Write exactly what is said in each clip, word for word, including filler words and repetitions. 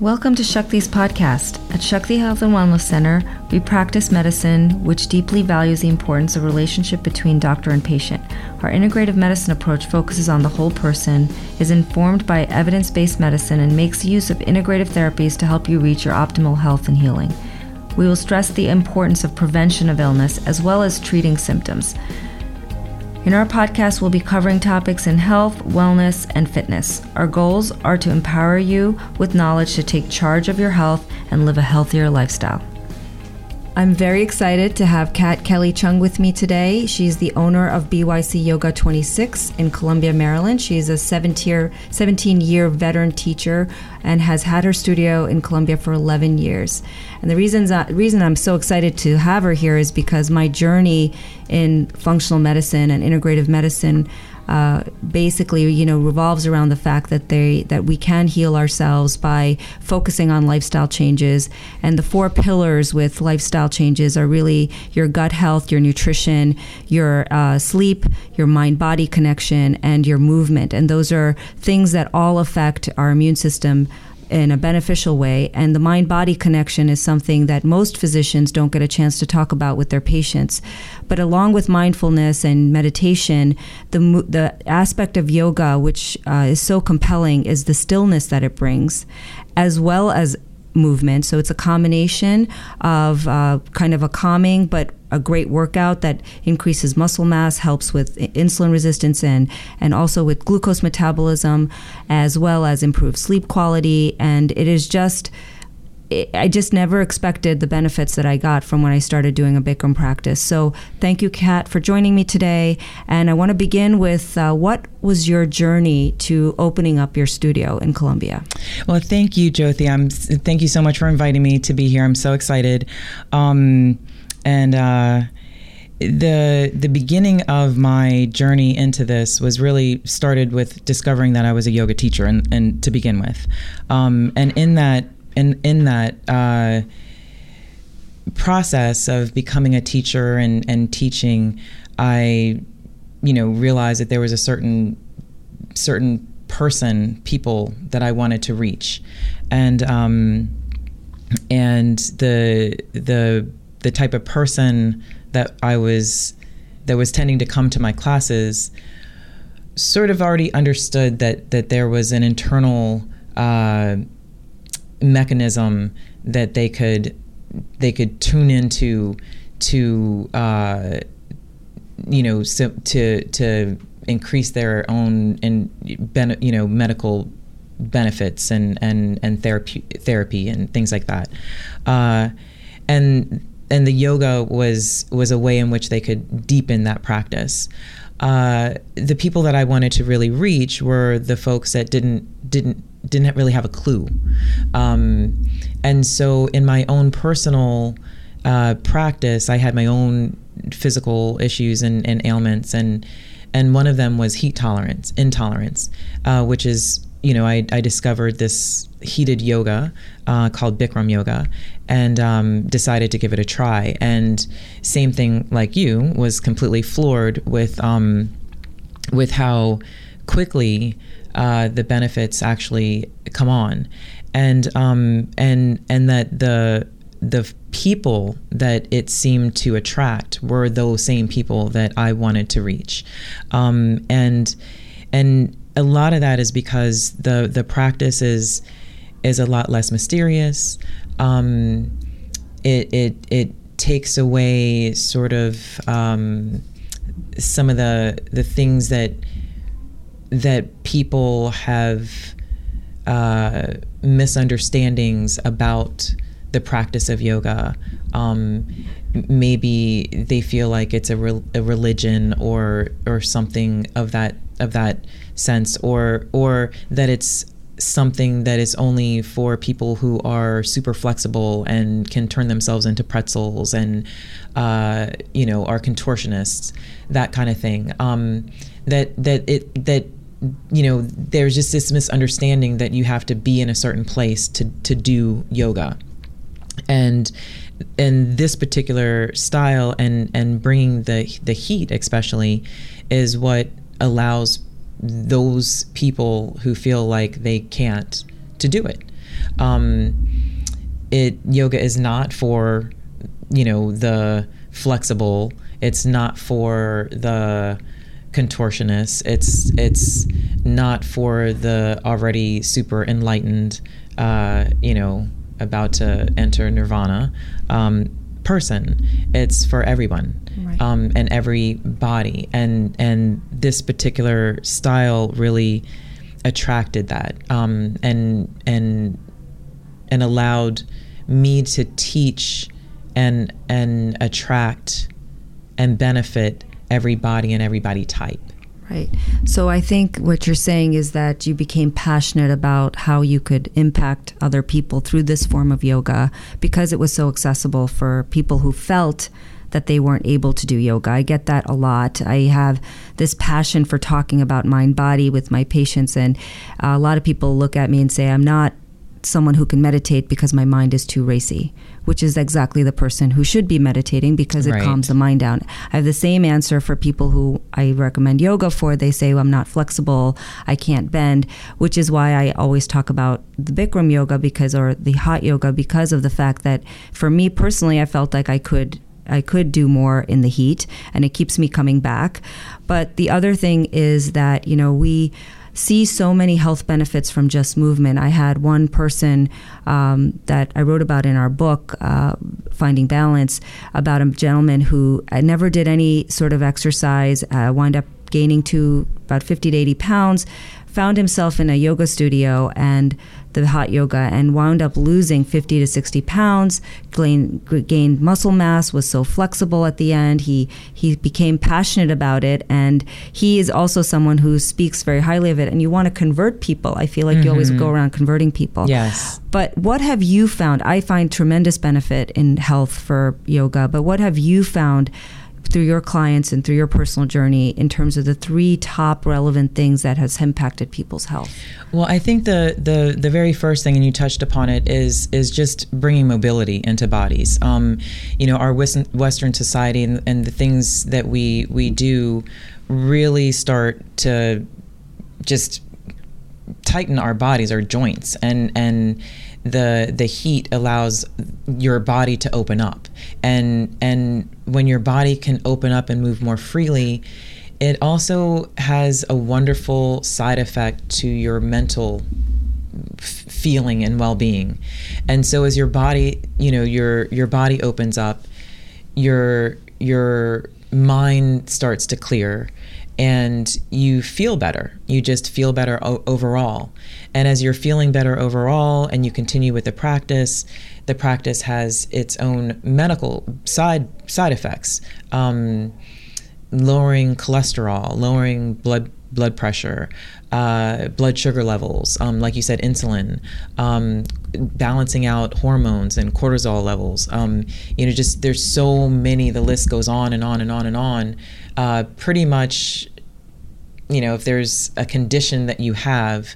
Welcome to Shakti's podcast. At Shakti Health and Wellness Center, we practice medicine which deeply values the importance of relationship between doctor and patient. Our integrative medicine approach focuses on the whole person, is informed by evidence-based medicine, and makes use of integrative therapies to help you reach your optimal health and healing. We will stress the importance of prevention of illness as well as treating symptoms. In our podcast, we'll be covering topics in health, wellness, and fitness. Our goals are to empower you with knowledge to take charge of your health and live a healthier lifestyle. I'm very excited to have Kat Kelly Chung with me today. She's the owner of B Y C Yoga twenty-six in Columbia, Maryland. She's a seventeen-year veteran teacher and has had her studio in Columbia for eleven years. And the reasons, uh, reason I'm so excited to have her here is because my journey in functional medicine and integrative medicine uh, basically, you know, revolves around the fact that they that we can heal ourselves by focusing on lifestyle changes. And the four pillars with lifestyle changes are really your gut health, your nutrition, your uh, sleep, your mind-body connection, and your movement. And those are things that all affect our immune system in a beneficial way. And the mind-body connection is something that most physicians don't get a chance to talk about with their patients. But along with mindfulness and meditation, the the aspect of yoga, which uh, is so compelling, is the stillness that it brings, as well as movement. So it's a combination of uh, kind of a calming, but a great workout that increases muscle mass, helps with insulin resistance and, and also with glucose metabolism, as well as improved sleep quality. And it is just, I just never expected the benefits that I got from when I started doing a Bikram practice. So thank you, Kat, for joining me today. And I want to begin with uh, what was your journey to opening up your studio in Columbia? Well, thank you, Jyoti. I'm, thank you so much for inviting me to be here. I'm so excited. Um, and uh, the the beginning of my journey into this was really started with discovering that I was a yoga teacher and, and to begin with. Um, and in that And in that uh, process of becoming a teacher and, and teaching, I, you know, realized that there was a certain certain person, people that I wanted to reach, and um, and the the the type of person that I was that was tending to come to my classes sort of already understood that that there was an internal Uh, mechanism that they could they could tune into to uh, you know so to to increase their own and ben, you know medical benefits and and and therapy therapy and things like that, uh, and and the yoga was was a way in which they could deepen that practice. Uh, the people that I wanted to really reach were the folks that didn't didn't. didn't really have a clue. Um, and so in my own personal uh, practice, I had my own physical issues and, and ailments. And and one of them was heat tolerance, intolerance, uh, which is, you know, I, I discovered this heated yoga uh, called Bikram Yoga and um, decided to give it a try. And same thing like you, was completely floored with um, with how quickly Uh, the benefits actually come on, and um, and and that the the people that it seemed to attract were those same people that I wanted to reach, um, and and a lot of that is because the the practice is is a lot less mysterious. Um, it it it takes away sort of um, some of the the things that. that people have uh, misunderstandings about the practice of yoga. Um, maybe they feel like it's a, re- a religion or or something of that of that sense, or or that it's something that is only for people who are super flexible and can turn themselves into pretzels and uh, you know are contortionists, that kind of thing. Um, that that it that. You know, there's just this misunderstanding that you have to be in a certain place to, to do yoga, and and this particular style and, and bringing the the heat especially is what allows those people who feel like they can't to do it. Um, it yoga is not for, you know, the flexible. It's not for the contortionist. It's it's not for the already super enlightened, uh, you know, about to enter nirvana um, person. It's for everyone. Right. Um, and every body. And and this particular style really attracted that um, and and and allowed me to teach and and attract and benefit every body and every body type. Right. So I think what you're saying is that you became passionate about how you could impact other people through this form of yoga because it was so accessible for people who felt that they weren't able to do yoga. I get that a lot. I have this passion for talking about mind-body with my patients, and a lot of people look at me and say, I'm not someone who can meditate because my mind is too racy, which is exactly the person who should be meditating because it right. calms the mind down. I have the same answer for people who I recommend yoga for. They say, well, I'm not flexible, I can't bend, which is why I always talk about the Bikram yoga because, or the hot yoga, because of the fact that for me personally, I felt like I could I could do more in the heat, and it keeps me coming back. But the other thing is that, you know, we see so many health benefits from just movement. I had one person um, that I wrote about in our book, uh, Finding Balance, about a gentleman who never did any sort of exercise, uh, wound up gaining to about fifty to eighty pounds, found himself in a yoga studio and the hot yoga and wound up losing fifty to sixty pounds, gain, gained muscle mass, was so flexible at the end. He he became passionate about it, and he is also someone who speaks very highly of it, and you want to convert people. I feel like mm-hmm. you always go around converting people. Yes. But what have you found? I find tremendous benefit in health for yoga, but what have you found through your clients and through your personal journey in terms of the three top relevant things that has impacted people's health? Well, I think the the, the very first thing, and you touched upon it, is is just bringing mobility into bodies. Um, you know, our Western society and, and the things that we, we do really start to just tighten our bodies, our joints, and and the the heat allows your body to open up, and and when your body can open up and move more freely, it also has a wonderful side effect to your mental f- feeling and well-being. And so as your body, you know, your your body opens up, your your mind starts to clear, and you feel better. You just feel better o- overall. And as you're feeling better overall and you continue with the practice, the practice has its own medical side side effects. Um, lowering cholesterol, lowering blood blood pressure, uh, blood sugar levels, um, like you said, insulin, um, balancing out hormones and cortisol levels. Um, you know, just there's so many, the list goes on and on and on and on. Uh, pretty much, you know, if there's a condition that you have,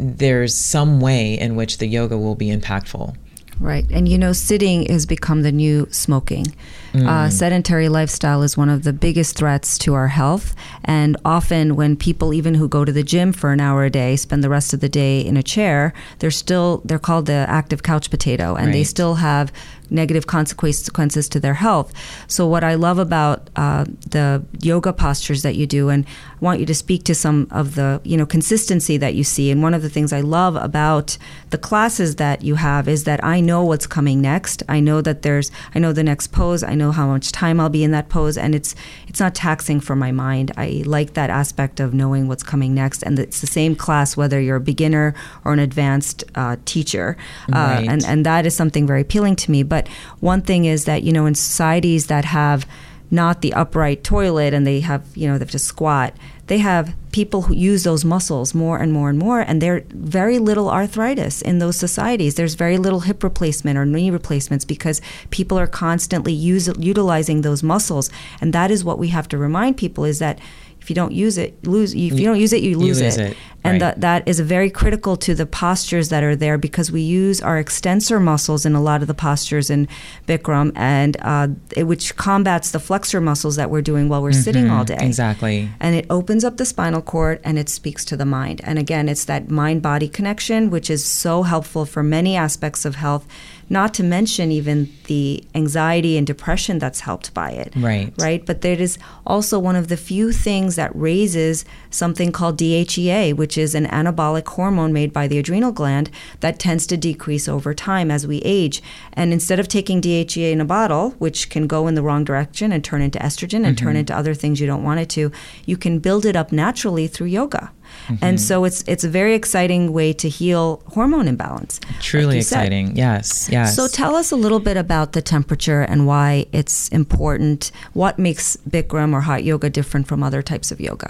there's some way in which the yoga will be impactful. Right. And, you know, sitting has become the new smoking. Mm. Uh, sedentary lifestyle is one of the biggest threats to our health. And often when people, even who go to the gym for an hour a day, spend the rest of the day in a chair, they're still, they're called the active couch potato, and right. they still have negative consequences to their health. So what I love about uh, the yoga postures that you do, and I want you to speak to some of the, you know, consistency that you see. And one of the things I love about the classes that you have is that I know what's coming next. I know that there's, I know the next pose. I know how much time I'll be in that pose. And it's it's not taxing for my mind. I like that aspect of knowing what's coming next. And it's the same class, whether you're a beginner or an advanced uh, teacher. Uh, right. and, and that is something very appealing to me. But But one thing is that, you know, in societies that have not the upright toilet and they have, you know, they have to squat, they have people who use those muscles more and more and more, and there's very little arthritis in those societies. There's very little hip replacement or knee replacements because people are constantly use, utilizing those muscles. And that is what we have to remind people is that If you don't use it, lose. If you don't use it, you lose, you lose it. it. And right. th that is very critical to the postures that are there, because we use our extensor muscles in a lot of the postures in Bikram, and uh, it, which combats the flexor muscles that we're doing while we're mm-hmm. sitting all day. Exactly. And it opens up the spinal cord, and it speaks to the mind. And again, it's that mind-body connection, which is so helpful for many aspects of health, not to mention even the anxiety and depression that's helped by it. Right. Right. But there is also one of the few things that raises something called D H E A, which is an anabolic hormone made by the adrenal gland that tends to decrease over time as we age. And instead of taking D H E A in a bottle, which can go in the wrong direction and turn into estrogen and mm-hmm. turn into other things you don't want it to, you can build it up naturally through yoga. Mm-hmm. And so it's it's a very exciting way to heal hormone imbalance. Truly like exciting. Said. Yes, yes. So tell us a little bit about the temperature and why it's important. What makes Bikram or hot yoga different from other types of yoga?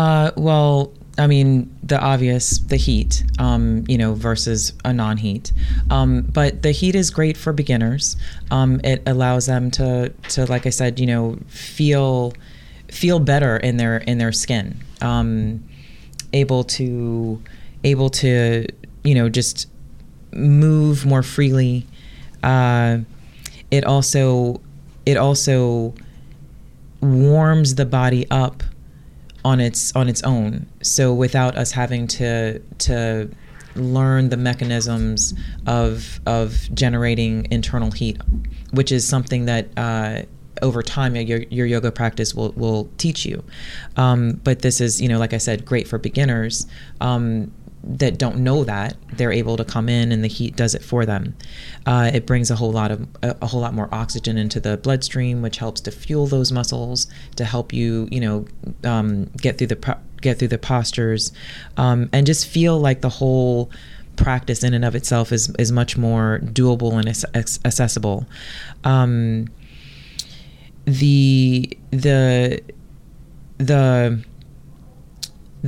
Uh, well, I mean, the obvious, the heat, um, you know, versus a non-heat. Um, but the heat is great for beginners. Um, it allows them to, to, like I said, you know, feel feel better in their in their skin. Um able to, able to, you know, just move more freely. Uh, it also, it also warms the body up on its, on its own. So without us having to, to learn the mechanisms of, of generating internal heat, which is something that, uh, over time, your your yoga practice will, will teach you. Um, but this is, you know, like I said, great for beginners um, that don't know that. They're able to come in and the heat does it for them. Uh, it brings a whole lot of a, a whole lot more oxygen into the bloodstream, which helps to fuel those muscles to help you, you know, um, get through the pro get through the postures um, and just feel like the whole practice in and of itself is, is much more doable and ac accessible. Um, The the the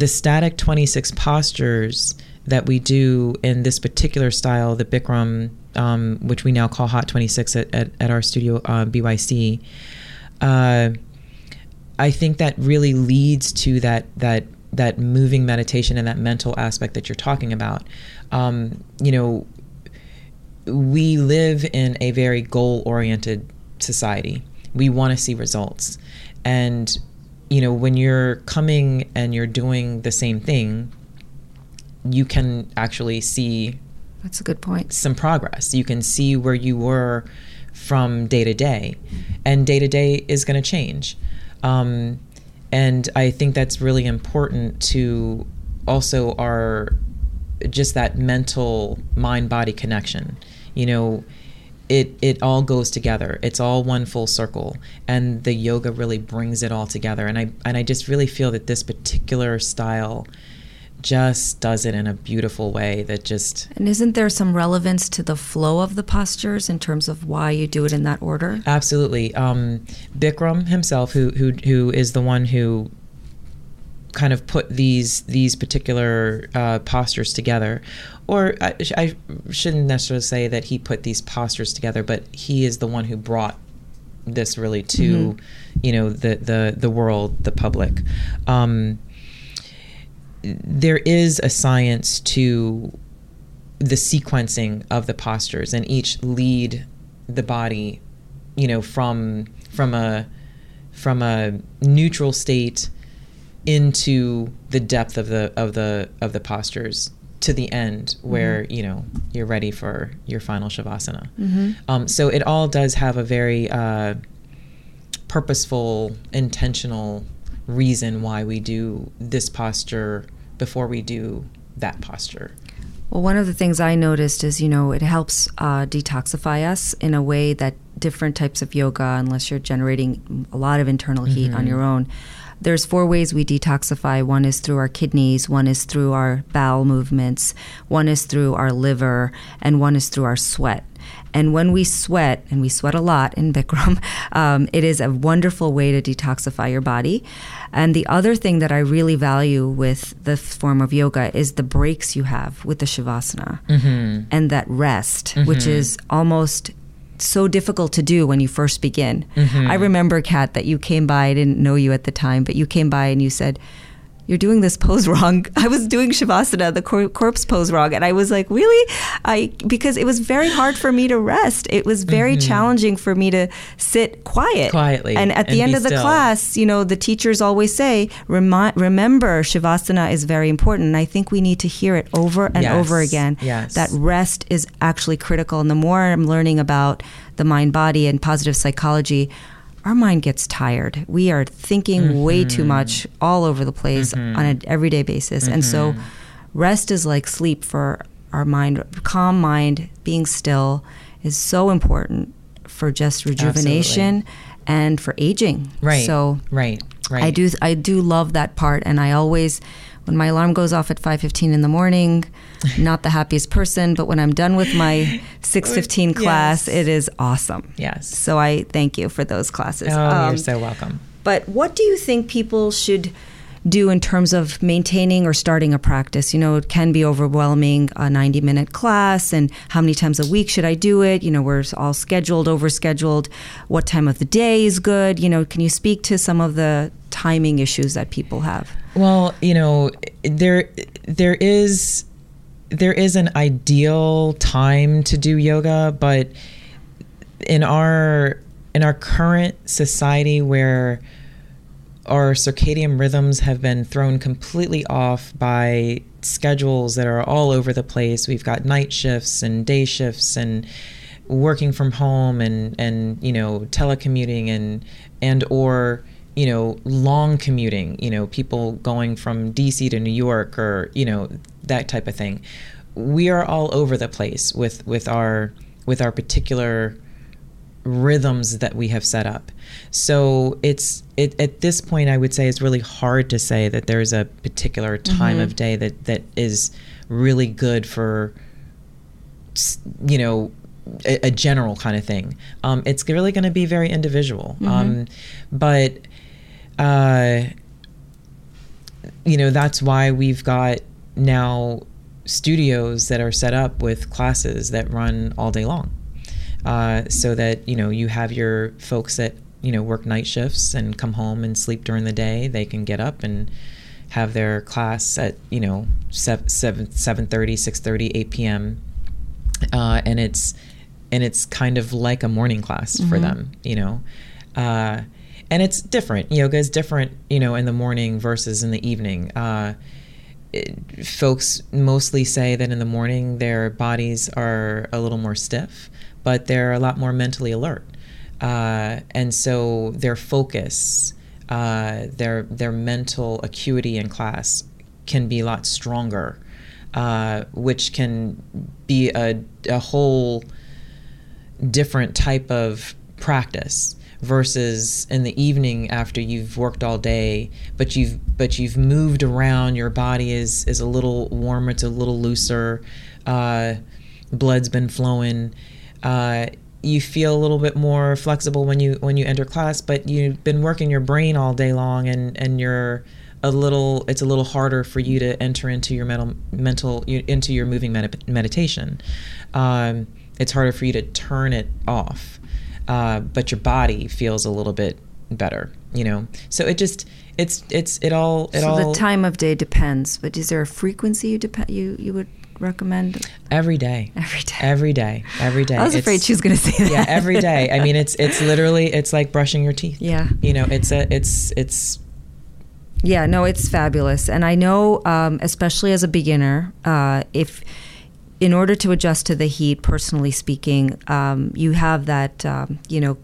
the static twenty-six postures that we do in this particular style, the Bikram, um, which we now call Hot twenty-six at, at, at our studio uh, B Y C, uh, I think that really leads to that that that moving meditation and that mental aspect that you're talking about. Um, you know, we live in a very goal-oriented society. We want to see results. And, you know, when you're coming and you're doing the same thing, you can actually see That's a good point. some progress. You can see where you were from day to day, and day to day is going to change. Um, and I think that's really important to also our, just that mental mind-body connection, you know, It it all goes together. It's all one full circle, and the yoga really brings it all together. And I and I just really feel that this particular style just does it in a beautiful way that just... And isn't there some relevance to the flow of the postures in terms of why you do it in that order? Absolutely. Um, Bikram himself, who who who is the one who kind of put these these particular uh, postures together, or I, sh I shouldn't necessarily say that he put these postures together, but he is the one who brought this really to, mm-hmm. you know, the the the world, the public. Um, there is a science to the sequencing of the postures, and each lead the body, you know, from from a from a neutral state into the depth of the of the of the postures to the end where mm-hmm. you know you're ready for your final shavasana. Mm-hmm. Um, so it all does have a very uh, purposeful, intentional reason why we do this posture before we do that posture. Well, one of the things I noticed is, you know, it helps uh, detoxify us in a way that different types of yoga, unless you're generating a lot of internal heat mm-hmm. on your own. There's four ways we detoxify. One is through our kidneys, one is through our bowel movements, one is through our liver, and one is through our sweat. And when we sweat, and we sweat a lot in Bikram, um, it is a wonderful way to detoxify your body. And the other thing that I really value with this form of yoga is the breaks you have with the shavasana mm-hmm. and that rest, mm-hmm. which is almost so difficult to do when you first begin. Mm-hmm. I remember, Kat, that you came by, I didn't know you at the time, but you came by and you said, "You're doing this pose wrong." I was doing shavasana, the cor corpse pose wrong. And I was like, really? I Because it was very hard for me to rest. It was very mm-hmm. challenging for me to sit quiet. Quietly. And at the and end of the still. class, you know, the teachers always say, Remi remember shavasana is very important. And I think we need to hear it over and yes. over again. Yes. That rest is actually critical. And the more I'm learning about the mind, body, and positive psychology, our mind gets tired. We are thinking mm-hmm. way too much all over the place mm-hmm. on an everyday basis. Mm-hmm. And so rest is like sleep for our mind. Calm mind, being still is so important for just rejuvenation Absolutely. and for aging. Right. So right. Right. I do I do love that part, and I always, when my alarm goes off at five fifteen in the morning, not the happiest person, but when I'm done with my six fifteen class, yes. it is awesome. Yes. So I thank you for those classes. Oh, um, you're so welcome. But what do you think people should do in terms of maintaining or starting a practice? You know, it can be overwhelming, a ninety minute class, and how many times a week should I do it? You know, we're all scheduled, overscheduled. What time of the day is good? You know, can you speak to some of the timing issues that people have? Well, you know, there there is there is an ideal time to do yoga, but in our in our current society, where our circadian rhythms have been thrown completely off by schedules that are all over the place, we've got night shifts and day shifts and working from home and and you know, telecommuting and and or you know, long commuting, you know, people going from D C to New York, or, you know, that type of thing. We are all over the place with, with our, with our particular rhythms that we have set up. So it's, it, at this point, I would say it's really hard to say that there's a particular time mm-hmm. of day that, that is really good for, you know, a, a general kind of thing. Um, it's really going to be very individual. Mm-hmm. Um, but Uh, you know, that's why we've got now studios that are set up with classes that run all day long, uh, so that, you know, you have your folks that, you know, work night shifts and come home and sleep during the day. They can get up and have their class at, you know, seven thirty, six thirty, eight p m Uh, and it's, and it's kind of like a morning class mm-hmm. for them, you know. Uh, And it's different. Yoga is different, you know, in the morning versus in the evening. Uh, it, folks mostly say that in the morning their bodies are a little more stiff, but they're a lot more mentally alert. Uh, and so their focus, uh, their their mental acuity in class can be a lot stronger, uh, which can be a, a whole different type of practice. Versus in the evening after you've worked all day, but you've but you've moved around, your body is is a little warmer, it's a little looser, uh, blood's been flowing. Uh, you feel a little bit more flexible when you when you enter class, but you've been working your brain all day long, and and you're a little it's a little harder for you to enter into your mental mental into your moving med meditation. Um, it's harder for you to turn it off. Uh, but your body feels a little bit better, you know. So it just, it's, it's, it all, it so all. So the time of day depends, but is there a frequency you depend, you, you would recommend? Every day. Every day. Every day. Every day. I was it's, afraid she was going to say that. Yeah, every day. I mean, it's, it's literally, it's like brushing your teeth. Yeah. You know, it's a, it's, it's. Yeah, no, it's fabulous. And I know, um, especially as a beginner, uh, if, in order to adjust to the heat, personally speaking, um, you have that, um, you know,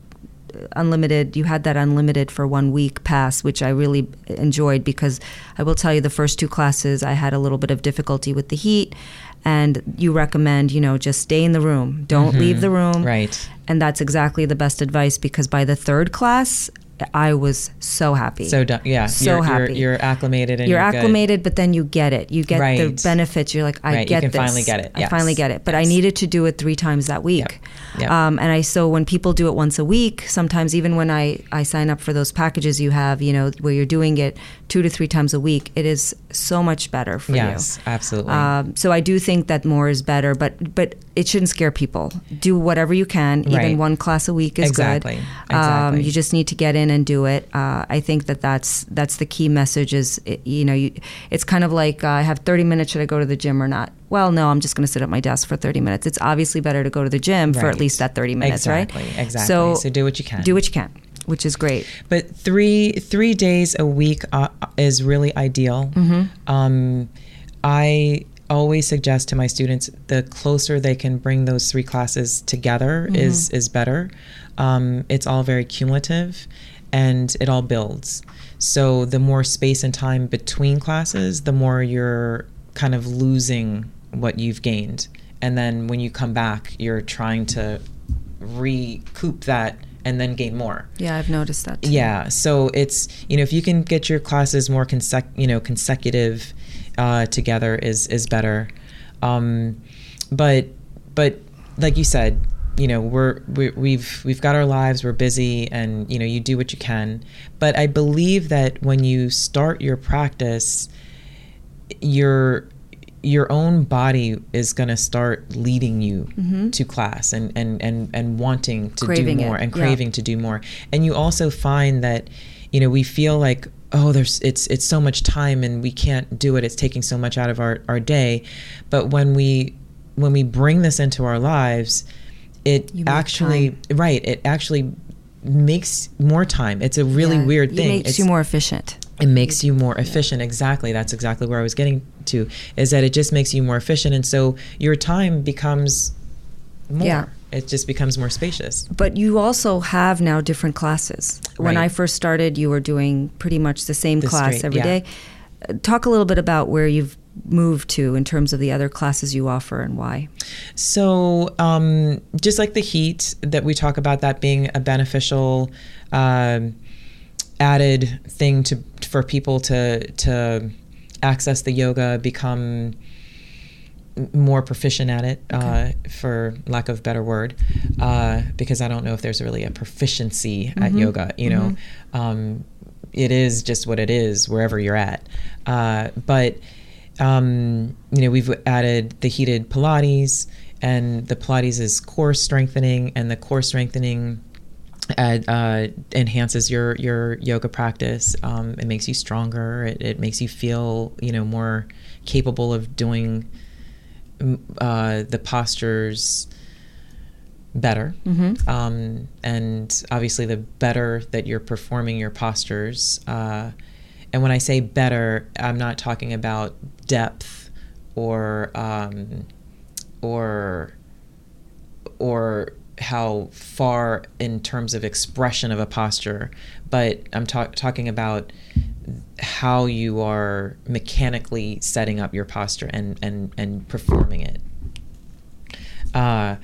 unlimited, you had that unlimited for one week pass, which I really enjoyed, because I will tell you the first two classes, I had a little bit of difficulty with the heat, and you recommend, you know, just stay in the room. Don't mm-hmm. leave the room. Right. And that's exactly the best advice, because by the third class, that I was so happy. So done. Yeah. So you're, happy. You're, you're acclimated and you're, you're acclimated, good. But then you get it. You get right. the benefits. You're like, I right. get you can this. Finally get it. Yes. I finally get it. But yes. I needed to do it three times that week. Yep. Yep. Um, and I, so when people do it once a week, sometimes even when I, I sign up for those packages you have, you know, where you're doing it two to three times a week, it is so much better for yes, you. Yes, absolutely. Um, so I do think that more is better, but, but it shouldn't scare people. Do whatever you can. Even right. one class a week is exactly. good. Exactly. Um, you just need to get in and do it. Uh, I think that that's, that's the key message is, it, you know, you, it's kind of like uh, I have thirty minutes. Should I go to the gym or not? Well, no, I'm just going to sit at my desk for thirty minutes. It's obviously better to go to the gym right. for at least that thirty minutes, exactly. right? Exactly. So, so do what you can. Do what you can. Which is great. But three three days a week uh, is really ideal. Mm-hmm. Um, I always suggest to my students the closer they can bring those three classes together mm-hmm. is, is better. Um, it's all very cumulative and it all builds. So the more space and time between classes, the more you're kind of losing what you've gained. And then when you come back, you're trying to recoup that and then gain more. Yeah, I've noticed that too. Yeah, so it's, you know, if you can get your classes more consec you know, consecutive uh, together is is better. Um, but but like you said, you know, we're we, we've we've got our lives, we're busy, and you know, you do what you can. But I believe that when you start your practice, your your own body is going to start leading you mm-hmm. to class and, and, and, and wanting to craving do more it. and craving yeah. to do more. And you also find that, you know, we feel like, oh, there's, it's, it's so much time and we can't do it. It's taking so much out of our, our day. But when we, when we bring this into our lives, it you actually, right. It actually makes more time. It's a really yeah. weird thing. It makes it's, you more efficient. It makes you more efficient. Yeah. Exactly. That's exactly where I was getting to, is that it just makes you more efficient. And so your time becomes more. Yeah. It just becomes more spacious. But you also have now different classes. Right. When I first started, you were doing pretty much the same the class straight, every yeah. day. Talk a little bit about where you've moved to in terms of the other classes you offer and why. So um, just like the heat that we talk about, that being a beneficial uh, added thing to for people to to access the yoga, become more proficient at it, okay. uh, for lack of a better word, uh, because I don't know if there's really a proficiency mm-hmm. at yoga, you know. Mm-hmm. Um, it is just what it is wherever you're at. Uh, but, um, you know, we've added the heated Pilates, and the Pilates is core strengthening, and the core strengthening Add, uh, enhances your, your yoga practice. Um, it makes you stronger. It, it makes you feel, you know, more capable of doing uh, the postures better. Mm-hmm. Um, and obviously the better that you're performing your postures. Uh, and when I say better, I'm not talking about depth or, um, or, or, how far in terms of expression of a posture, but I'm ta talking about how you are mechanically setting up your posture and, and, and performing it. Uh,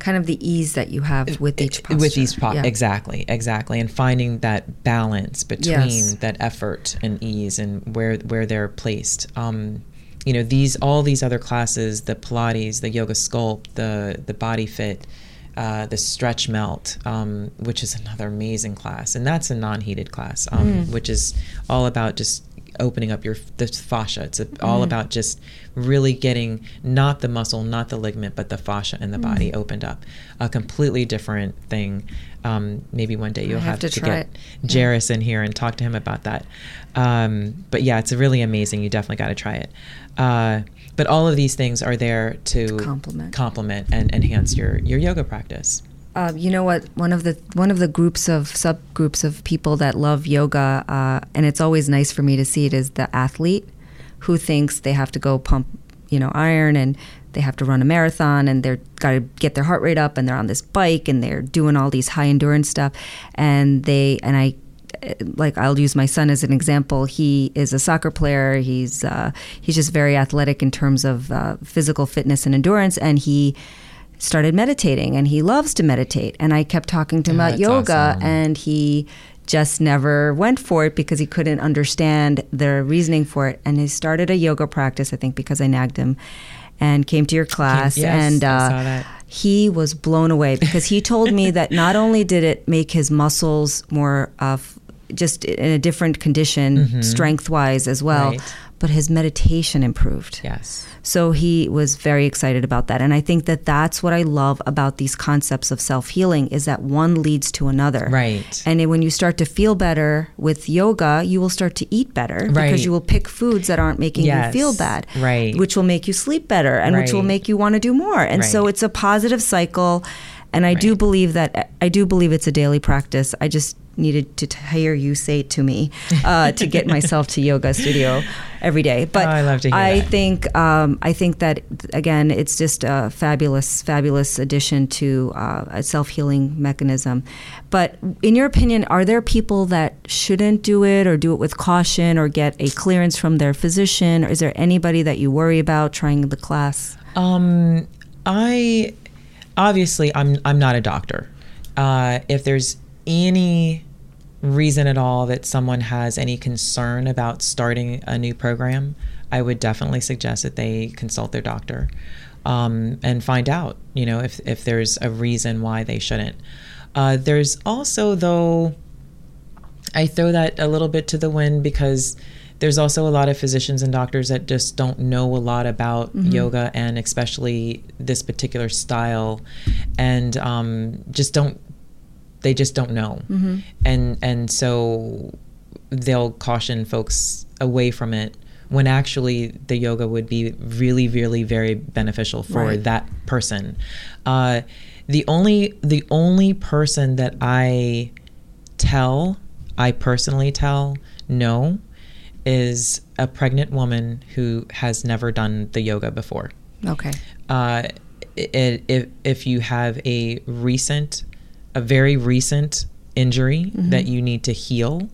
kind of the ease that you have with each posture. With each posture, yeah. exactly, exactly. And finding that balance between yes. that effort and ease and where, where they're placed. Um, You know, these all these other classes, the Pilates, the Yoga Sculpt, the the Body Fit, uh, the Stretch Melt, um, which is another amazing class. And that's a non-heated class, um, mm. which is all about just opening up your the fascia. It's all mm. about just really getting not the muscle, not the ligament, but the fascia and the mm. body opened up. A completely different thing. Um, maybe one day you'll have, have to, to get it. Jairus in here and talk to him about that. Um, but yeah, it's really amazing. You definitely got to try it. Uh, but all of these things are there to complement, complement and enhance your, your yoga practice. Uh, you know what? One of the one of the groups of subgroups of people that love yoga, uh, and it's always nice for me to see it, is the athlete who thinks they have to go pump, you know, iron, and they have to run a marathon, and they're got to get their heart rate up, and they're on this bike, and they're doing all these high endurance stuff, and they and I. Like, I'll use my son as an example. He is a soccer player. He's uh, he's just very athletic in terms of uh, physical fitness and endurance, and he started meditating, and he loves to meditate. And I kept talking to him yeah, about yoga, awesome. and he just never went for it because he couldn't understand the reasoning for it. And he started a yoga practice, I think, because I nagged him, and came to your class. Came, yes, and uh, I saw that. He was blown away because he told me that not only did it make his muscles more uh, f- just in a different condition, mm-hmm. strength-wise as well, right. but his meditation improved. Yes. So he was very excited about that. And I think that that's what I love about these concepts of self-healing, is that one leads to another. Right. And when you start to feel better with yoga, you will start to eat better, right. because you will pick foods that aren't making yes. you feel bad, right. which will make you sleep better, and right. which will make you want to do more. And right. so it's a positive cycle. And I right. do believe that, I do believe it's a daily practice. I just needed to hear you say it to me uh, to get myself to yoga studio every day. But oh, I love to hear I that. think um, I think that, again, it's just a fabulous, fabulous addition to uh, a self-healing mechanism. But in your opinion, are there people that shouldn't do it, or do it with caution, or get a clearance from their physician? Or is there anybody that you worry about trying the class? Um, I obviously I'm I'm not a doctor. Uh, if there's any reason at all that someone has any concern about starting a new program, I would definitely suggest that they consult their doctor um, and find out, you know, if, if there's a reason why they shouldn't. Uh, there's also, though, I throw that a little bit to the wind, because there's also a lot of physicians and doctors that just don't know a lot about mm-hmm. yoga, and especially this particular style, and um, just don't They just don't know. Mm-hmm. And and so they'll caution folks away from it, when actually the yoga would be really, really very beneficial for right. that person. Uh, the only the only person that I tell, I personally tell, no, is a pregnant woman who has never done the yoga before. Okay. Uh, it, if, if you have a recent... a very recent injury mm-hmm. that you need to heal,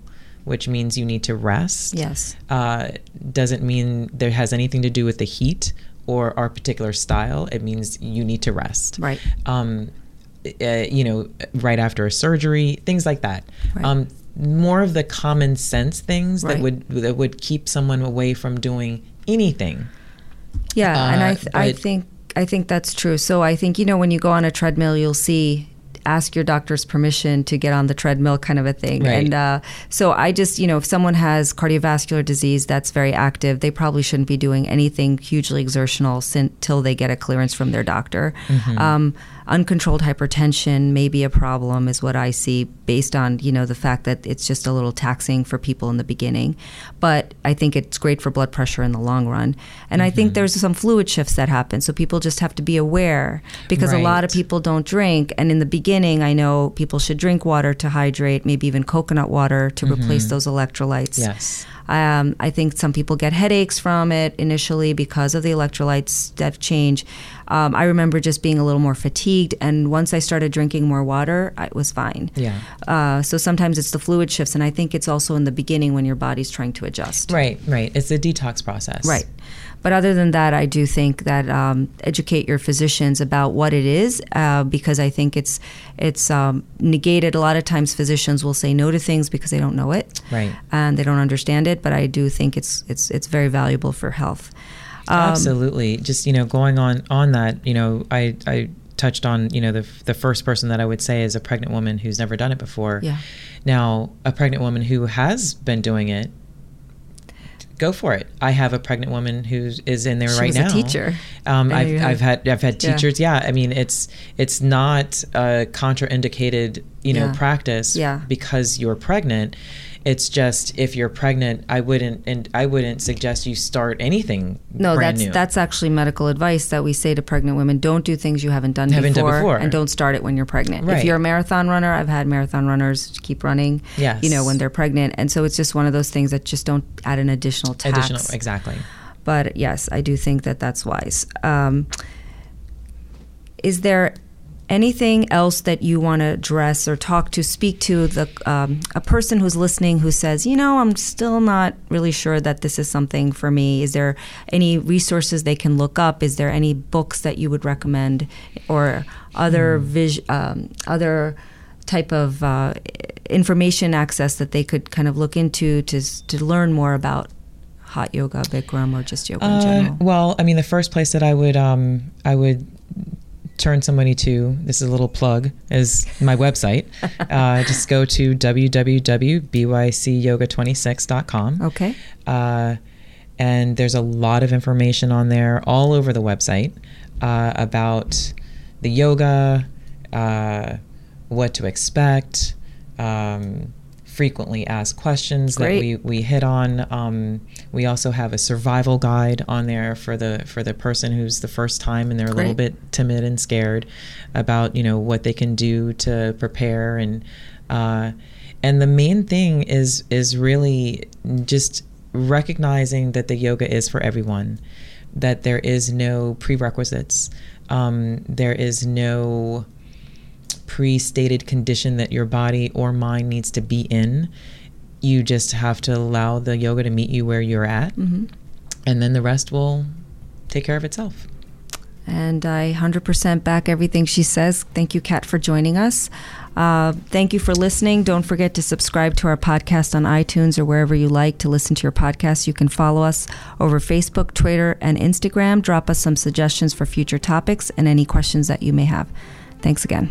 which means you need to rest. Yes. Uh, doesn't mean there has anything to do with the heat or our particular style. It means you need to rest. Right. Um, uh, you know, right after a surgery, things like that. Right. Um, more of the common sense things right. that would that would keep someone away from doing anything. Yeah, uh, and I th- I think I think that's true. So I think, you know, when you go on a treadmill, you'll see, ask your doctor's permission to get on the treadmill, kind of a thing. Right. And uh, so I just, you know, if someone has cardiovascular disease that's very active, they probably shouldn't be doing anything hugely exertional until they get a clearance from their doctor. Mm-hmm. Um, uncontrolled hypertension may be a problem, is what I see, based on, you know, the fact that it's just a little taxing for people in the beginning. But I think it's great for blood pressure in the long run. And mm-hmm. I think there's some fluid shifts that happen. So people just have to be aware, because right. a lot of people don't drink. And in the beginning, I know people should drink water to hydrate, maybe even coconut water to mm-hmm. replace those electrolytes. Yes. Um, I think some people get headaches from it initially because of the electrolytes that change. Um, I remember just being a little more fatigued, and once I started drinking more water, I was fine. Yeah. Uh, so sometimes it's the fluid shifts, and I think it's also in the beginning when your body's trying to adjust. Right, right. It's the detox process. Right. But other than that, I do think that um, educate your physicians about what it is, uh, because I think it's it's um, negated. A lot of times physicians will say no to things because they don't know it, right? And they don't understand it. But I do think it's it's it's very valuable for health. Um, Absolutely. Just, you know, going on on that, you know, I I touched on, you know, the the first person that I would say is a pregnant woman who's never done it before. Yeah. Now, a pregnant woman who has been doing it, go for it. I have a pregnant woman who is in there she right was now. She's a teacher. Um, I've, yeah. I've had I've had teachers. Yeah. yeah. I mean, it's it's not a contraindicated, you know, yeah. practice yeah. because you're pregnant. It's just, if you're pregnant, I wouldn't and I wouldn't suggest you start anything no, brand that's, new. No, that's actually medical advice that we say to pregnant women. Don't do things you haven't done, haven't before, done before, and don't start it when you're pregnant. Right. If you're a marathon runner, I've had marathon runners keep running, yes. you know, when they're pregnant. And so it's just one of those things that just don't add an additional tax. Additional, exactly. But yes, I do think that that's wise. Um, is there Anything else that you want to address or talk to, speak to the um, a person who's listening who says, you know, I'm still not really sure that this is something for me. Is there any resources they can look up? Is there any books that you would recommend, or other mm. vis- um, other type of uh, information access that they could kind of look into to to learn more about hot yoga, Bikram, or just yoga uh, in general? Well, I mean, the first place that I would um, I would turn somebody to, this is a little plug, is my website. Uh, just go to w w w dot b y c yoga twenty-six dot com. Okay. Uh, and there's a lot of information on there all over the website uh, about the yoga, uh, what to expect, um, frequently asked questions Great. that we, we hit on. Um, we also have a survival guide on there for the for the person who's the first time and they're a Great. little bit timid and scared about, you know, what they can do to prepare. And uh, and the main thing is is really just recognizing that the yoga is for everyone, that there is no prerequisites. Um, there is no pre-stated condition that your body or mind needs to be in. You just have to allow the yoga to meet you where you're at, mm-hmm. and then the rest will take care of itself. And I one hundred percent back everything she says. Thank you, Kat, for joining us. Uh, thank you for listening. Don't forget to subscribe to our podcast on iTunes or wherever you like to listen to your podcast. You can follow us over Facebook, Twitter, and Instagram. Drop us some suggestions for future topics and any questions that you may have. Thanks again.